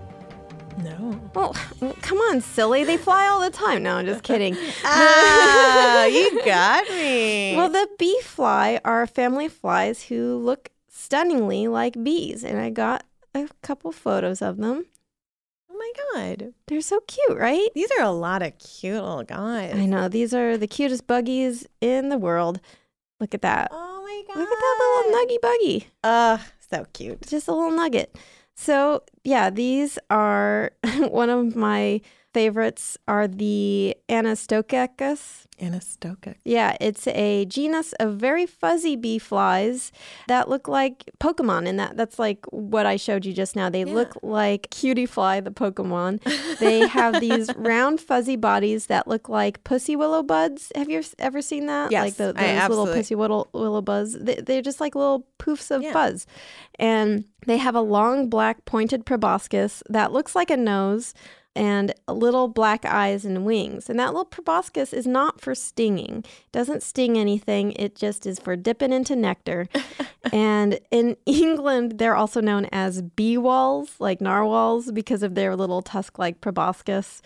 No. Well, come on, silly. They fly all the time. No, I'm just kidding. Ah, you got me. Well, the bee fly are a family of flies who look stunningly like bees, and I got a couple photos of them. Oh, my God. They're so cute, right? These are a lot of cute little guys. I know. These are the cutest buggies in the world. Look at that. Oh, my God. Look at that little nuggy buggy. Uh, so cute. Just a little nugget. So yeah, these are one of my favorites are the Anastococcus. Anastococcus. Yeah, it's a genus of very fuzzy bee flies that look like Pokemon, and that that's like what I showed you just now. They yeah. look like Cutie Fly, the Pokemon. They have these round fuzzy bodies that look like pussy willow buds. Have you ever seen that? Yes, like the, those I little pussy willow, willow buds. They, they're just like little poofs of yeah. fuzz, and they have a long black pointed proboscis that looks like a nose, and little black eyes and wings. And that little proboscis is not for stinging. It doesn't sting anything. It just is for dipping into nectar. And in England, they're also known as beewalls, like narwhals, because of their little tusk-like proboscis.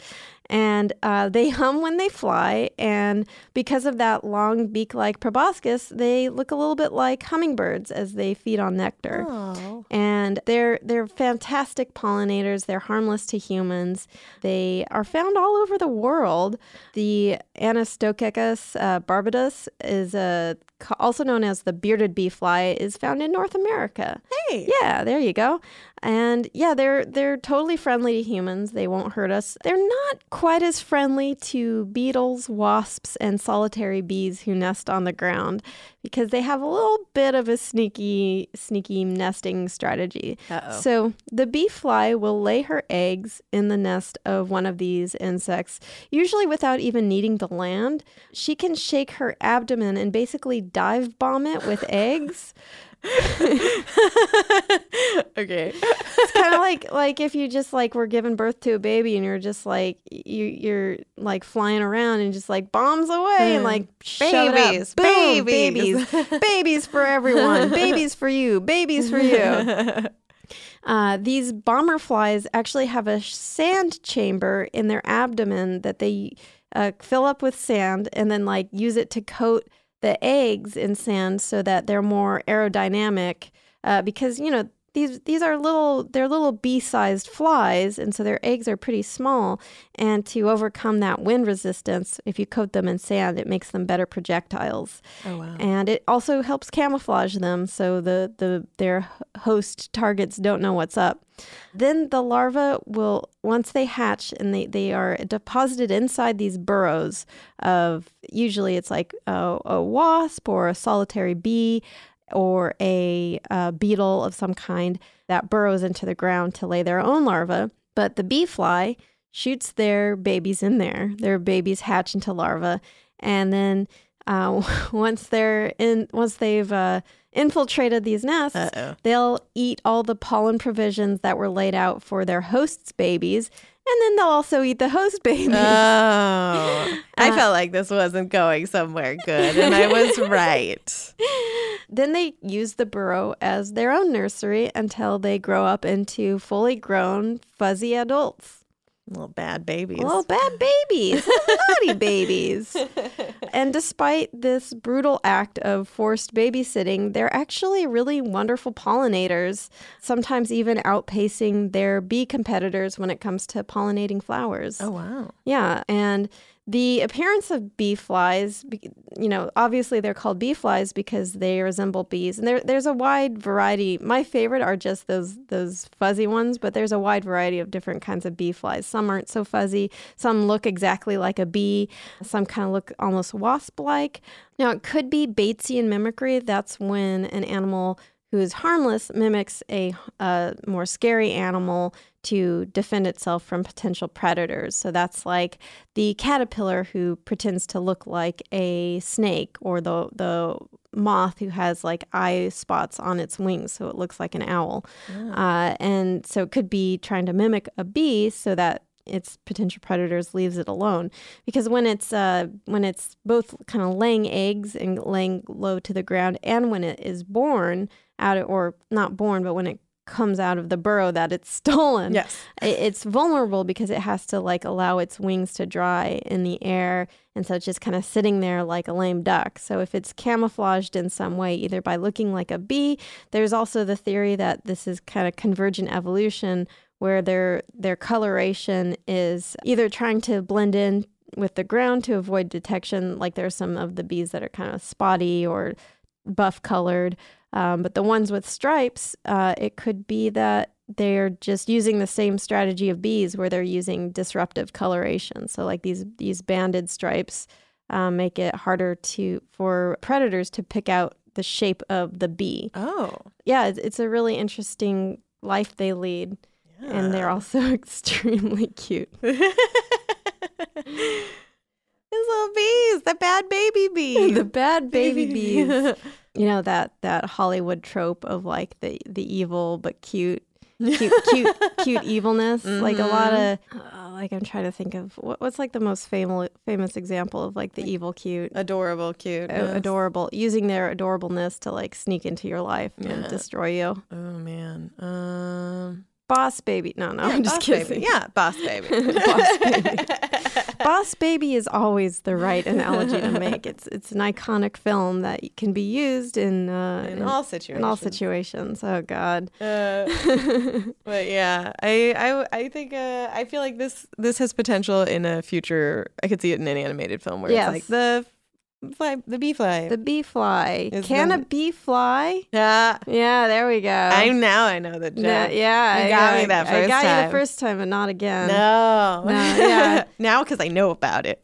And uh, they hum when they fly, and because of that long beak-like proboscis, they look a little bit like hummingbirds as they feed on nectar. Aww. And they're they're fantastic pollinators. They're harmless to humans. They are found all over the world. The Anastococcus uh, barbatus is a also known as the bearded bee fly, is found in North America. Hey! Yeah, there you go. And yeah, they're they're totally friendly to humans. They won't hurt us. They're not quite as friendly to beetles, wasps, and solitary bees who nest on the ground, because they have a little bit of a sneaky, sneaky nesting strategy. Uh-oh. So the bee fly will lay her eggs in the nest of one of these insects, usually without even needing to land. She can shake her abdomen and basically dive bomb it with eggs. Okay. It's kind of like like if you just like were giving birth to a baby and you're just like you you're like flying around and just like bombs away and like babies, Boom, babies, babies, babies for everyone, babies for you, babies for you. Uh, these bomber flies actually have a sand chamber in their abdomen that they uh, fill up with sand and then like use it to coat the eggs in sand so that they're more aerodynamic uh, because, you know, these these are little, they're little bee-sized flies, and so their eggs are pretty small. And to overcome that wind resistance, if you coat them in sand, it makes them better projectiles. Oh, wow. And it also helps camouflage them so the, the their host targets don't know what's up. Then the larvae will, once they hatch and they, they are deposited inside these burrows of, usually it's like a, a wasp or a solitary bee or a uh, beetle of some kind that burrows into the ground to lay their own larvae. But the bee fly shoots their babies in there. Their babies hatch into larvae. And then uh, once they're in, once they've uh, infiltrated these nests, Uh-oh. they'll eat all the pollen provisions that were laid out for their host's babies. And then they'll also eat the host babies. Oh, uh, I felt like this wasn't going somewhere good, and I was right. Then they use the burrow as their own nursery until they grow up into fully grown, fuzzy adults. Little bad babies. Little bad babies. Naughty babies. And despite this brutal act of forced babysitting, they're actually really wonderful pollinators, sometimes even outpacing their bee competitors when it comes to pollinating flowers. Oh, wow. Yeah. And the appearance of bee flies, you know, obviously they're called bee flies because they resemble bees. And there, there's a wide variety. My favorite are just those those fuzzy ones, but there's a wide variety of different kinds of bee flies. Some aren't so fuzzy. Some look exactly like a bee. Some kind of look almost wasp-like. Now, it could be Batesian mimicry. That's when an animal who is harmless mimics a, a more scary animal to defend itself from potential predators. So that's like the caterpillar who pretends to look like a snake, or the the moth who has like eye spots on its wings so it looks like an owl. Oh. Uh, and so it could be trying to mimic a bee so that its potential predators leaves it alone, because when it's uh, when it's both kind of laying eggs and laying low to the ground, and when it is born out of, or not born, but when it comes out of the burrow that it's stolen, yes. it's vulnerable because it has to like allow its wings to dry in the air, and so it's just kind of sitting there like a lame duck. So if it's camouflaged in some way, either by looking like a bee, there's also the theory that this is kind of convergent evolution, where their their coloration is either trying to blend in with the ground to avoid detection, like there's some of the bees that are kind of spotty or buff colored. Um, but the ones with stripes, uh, it could be that they're just using the same strategy of bees where they're using disruptive coloration. So like these these banded stripes uh, make it harder to for predators to pick out the shape of the bee. Oh. Yeah, it's, it's a really interesting life they lead. Yeah. And they're also extremely cute. These little bees, the bad baby bees. The bad baby bees. You know, that, that Hollywood trope of like the, the evil but cute, cute, cute, cute evilness. Mm-hmm. Like a lot of, oh, like I'm trying to think of what, what's like the most famous famous example of like the like evil cute. Adorable cute. A- adorable. Using their adorableness to like sneak into your life yeah. and destroy you. Oh, man. Um... Boss Baby. No, no, yeah, I'm just kidding. Baby. Yeah, Boss Baby. Boss Baby. Boss Baby is always the right analogy to make. It's it's an iconic film that can be used in uh, in, in all situations. In all situations. Oh God. Uh, but yeah, I I I think uh, I feel like this this has potential in a future. I could see it in an animated film where yes. it's like the. Fly, the bee fly. The bee fly. Is Can the... a bee fly? Yeah. Yeah, there we go. I now I know that joke. No, yeah. You got I, me that I, first time. I got time. You the first time, but not again. No. no yeah. Now because I know about it.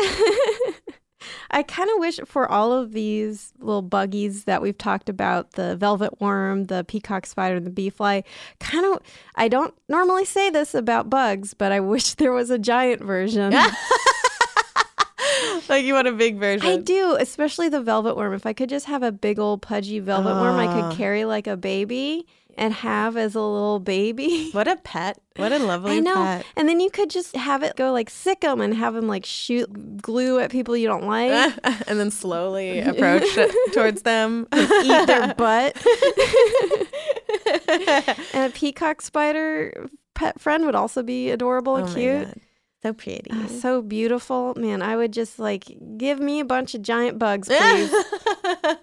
I kind of wish for all of these little buggies that we've talked about, the velvet worm, the peacock spider, the bee fly, kind of, I don't normally say this about bugs, but I wish there was a giant version. Like you want a big version. I do, especially the velvet worm. If I could just have a big old pudgy velvet oh. worm, I could carry like a baby and have as a little baby. What a pet. What a lovely pet. I know. Pet. And then you could just have it go like sickum and have them like shoot glue at people you don't like. And then slowly approach towards them. And eat their butt. And a peacock spider pet friend would also be adorable and oh cute. My God. So pretty. Uh, so beautiful. Man, I would just like, give me a bunch of giant bugs, please. All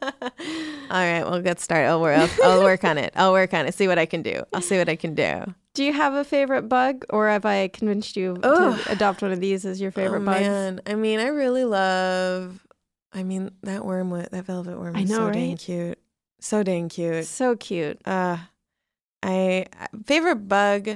right, we'll get started. I'll work, I'll, I'll work on it. I'll work on it. See what I can do. I'll see what I can do. Do you have a favorite bug, or have I convinced you oh. to adopt one of these as your favorite oh, bugs? Man. I mean, I really love, I mean, that worm, that velvet worm is I know, so right? dang cute. So dang cute. So cute. Uh, I favorite bug...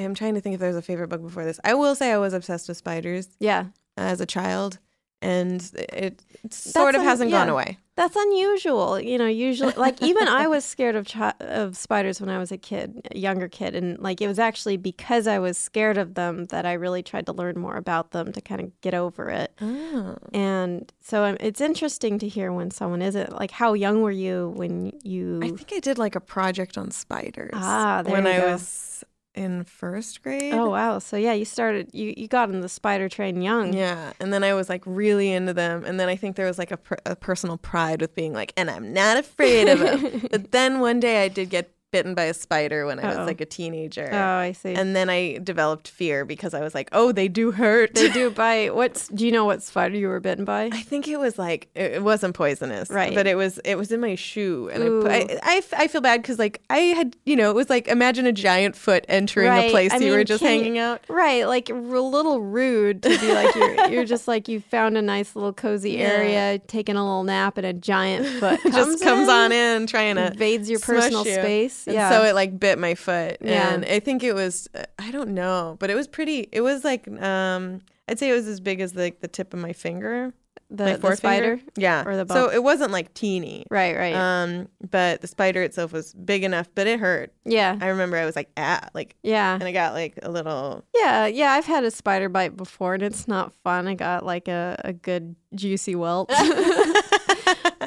I'm trying to think if there was a favorite bug before this. I will say I was obsessed with spiders. Yeah. As a child. And it, it sort That's of hasn't un- yeah. gone away. That's unusual. You know, usually, like, even I was scared of chi- of spiders when I was a kid, a younger kid. And, like, it was actually because I was scared of them that I really tried to learn more about them to kind of get over it. Oh. And so um, it's interesting to hear when someone isn't. Like, how young were you when you... I think I did, like, a project on spiders. Ah, there when you go. I was... in first grade. Oh, wow. So, yeah, you started, you, you got in the spider train young. Yeah. And then I was, like, really into them. And then I think there was, like, a, per- a personal pride with being, like, and I'm not afraid of them. But then one day I did get bitten by a spider when I Uh-oh. was, like, a teenager. Oh, I see. And then I developed fear because I was, like, oh, they do hurt. They do bite. What's, do you know what spider you were bitten by? I think it was, like, it, it wasn't poisonous. Right. But it was it was in my shoe. And I, I, I, I feel bad because, like, I had, you know, it was, like, imagine a giant foot entering right. a place I you mean, were just hanging you, out. Right. Like, a little rude to be, like, you're, you're just, like, you found a nice little cozy yeah. area, taking a little nap, and a giant foot comes just in, comes on in, trying to invades your personal you. space. Yeah. So it like bit my foot yeah. and I think it was, I don't know, but it was pretty, it was like, um, I'd say it was as big as like the tip of my finger. The, my the spider? Yeah. Or the bug. So it wasn't like teeny. Right, right. Um, but the spider itself was big enough, but it hurt. Yeah. I remember I was like, ah, like, yeah. And I got like a little. Yeah, yeah. I've had a spider bite before and it's not fun. I got like a, a good juicy welt.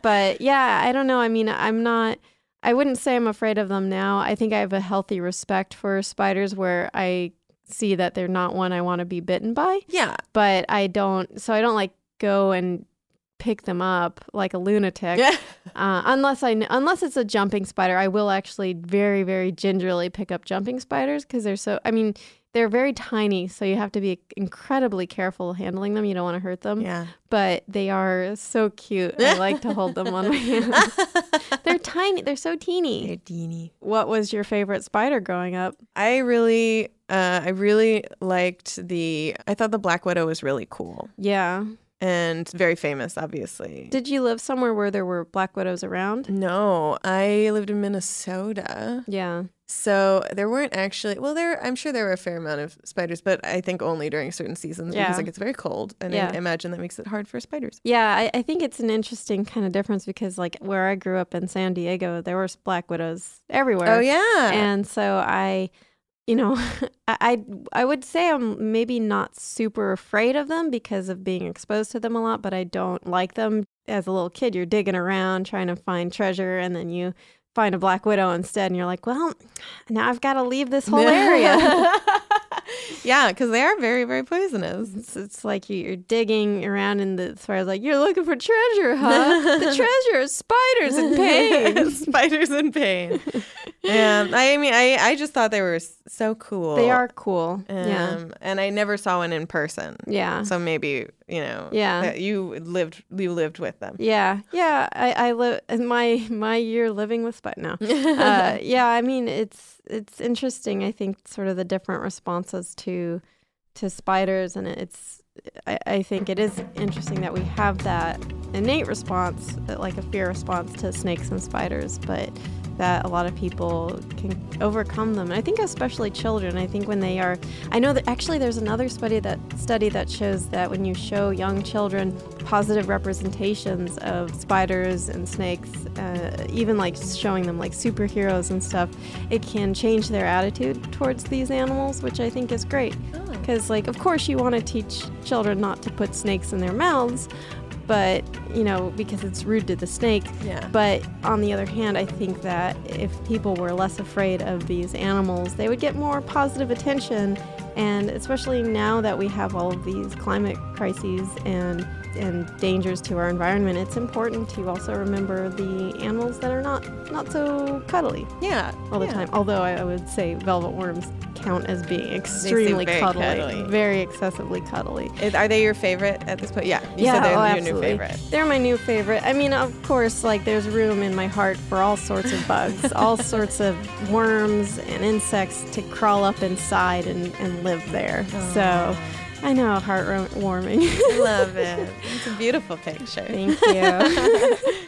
But yeah, I don't know. I mean, I'm not. I wouldn't say I'm afraid of them now. I think I have a healthy respect for spiders where I see that they're not one I want to be bitten by. Yeah. But I don't, so I don't like go and pick them up like a lunatic. Yeah. Uh, unless I, unless it's a jumping spider, I will actually very, very gingerly pick up jumping spiders because they're so, I mean, they're very tiny, so you have to be incredibly careful handling them. You don't want to hurt them. Yeah. But they are so cute. I like to hold them on my hand. They're tiny. They're so teeny. They're teeny. What was your favorite spider growing up? I really, uh, I really liked the, I thought the Black Widow was really cool. Yeah. and very famous, obviously. Did you live somewhere where there were black widows around? No, I lived in Minnesota. Yeah. So there weren't actually, well, there, I'm sure there were a fair amount of spiders, but I think only during certain seasons yeah. because it gets very cold. And yeah. I imagine that makes it hard for spiders. Yeah, I, I think it's an interesting kind of difference because like where I grew up in San Diego, there were black widows everywhere. Oh, yeah. And so I... You know, I I would say I'm maybe not super afraid of them because of being exposed to them a lot, but I don't like them. As a little kid, you're digging around trying to find treasure, and then you find a black widow instead, and you're like, well, now I've got to leave this whole area. Yeah, because they are very, very poisonous. It's, it's like you're digging around in the, as far as like, you're looking for treasure, huh? The treasure is spiders in pain. Spiders in pain. And I mean, I, I just thought they were so cool. They are cool. Um, yeah. And I never saw one in person. Yeah. So maybe, you know, yeah. you lived you lived with them. Yeah. Yeah. I, I live, my, my year living with spiders, no. uh, yeah, I mean, it's, it's interesting, I think, sort of the different responses to to spiders, and it's I, I think it is interesting that we have that innate response, like a fear response to snakes and spiders, but that a lot of people can overcome them. And I think especially children, I think when they are, I know that actually there's another study that study that shows that when you show young children positive representations of spiders and snakes, uh, even like showing them like superheroes and stuff, it can change their attitude towards these animals, which I think is great. Because like, of course you want to teach children not to put snakes in their mouths, but, you know, because it's rude to the snake. Yeah. But on the other hand, I think that if people were less afraid of these animals, they would get more positive attention. And especially now that we have all of these climate crises and and dangers to our environment, it's important to also remember the animals that are not, not so cuddly. Yeah. All the yeah. time. Although I would say velvet worms count as being extremely very cuddly, cuddly, very excessively cuddly. Is, are they your favorite at this point? Yeah. You yeah, said they're oh, your absolutely. new favorite. They're my new favorite. I mean, of course, like there's room in my heart for all sorts of bugs, all sorts of worms and insects to crawl up inside and, and live there. Oh. So I know, heartwarming. Love it. It's a beautiful picture. Thank you.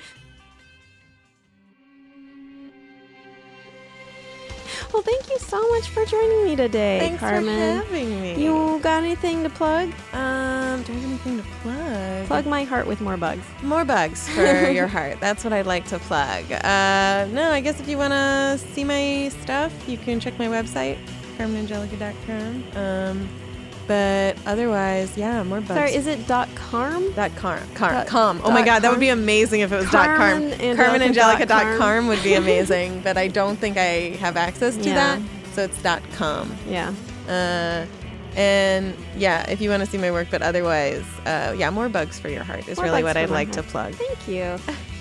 Well, thank you so much for joining me today, Thanks Carmen. Thanks for having me. You got anything to plug? Um, do I have anything to plug? Plug my heart with more bugs. More bugs for your heart. That's what I'd like to plug. Uh, no, I guess if you want to see my stuff, you can check my website. carmen angelica dot com. Um, but otherwise, yeah, more bugs. Sorry, is it dot .carm? Dot .carm. Car- com. Oh, my God. Carm? That would be amazing if it was dot .carm. carmen angelica dot com would be amazing, but I don't think I have access to yeah. that, so it's dot .com. Yeah. Uh, and, yeah, if you want to see my work, but otherwise, uh, yeah, more bugs for your heart is more really what I'd like heart. to plug. Thank you.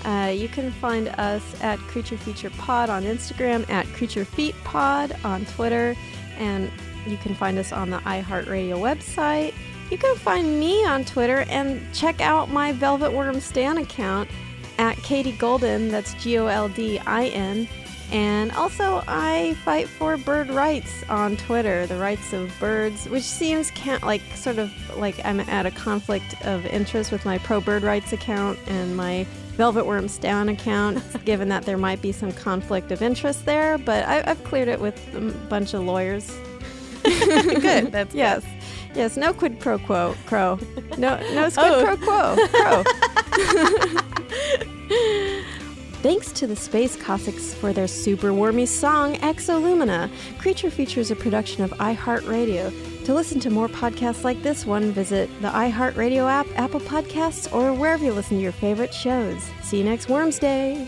Uh, you can find us at Creature Feature Pod on Instagram, at Creature Feet Pod on Twitter, and you can find us on the iHeartRadio website. You can find me on Twitter and check out my Velvet Worm Stan account at Katie Golden, that's G O L D I N. And also I fight for bird rights on Twitter, the rights of birds, which seems can't like sort of like I'm at a conflict of interest with my pro bird rights account and my Velvet Worm Stan account, given that there might be some conflict of interest there, but I, I've cleared it with a bunch of lawyers. Good. That's yes, good. yes. No quid pro quo, crow. No, no quid oh. pro quo, crow. Thanks to the Space Cossacks for their super wormy song ExoLumina. Creature Feature is a production of iHeartRadio. To listen to more podcasts like this one, visit the iHeartRadio app, Apple Podcasts, or wherever you listen to your favorite shows. See you next Worms Day.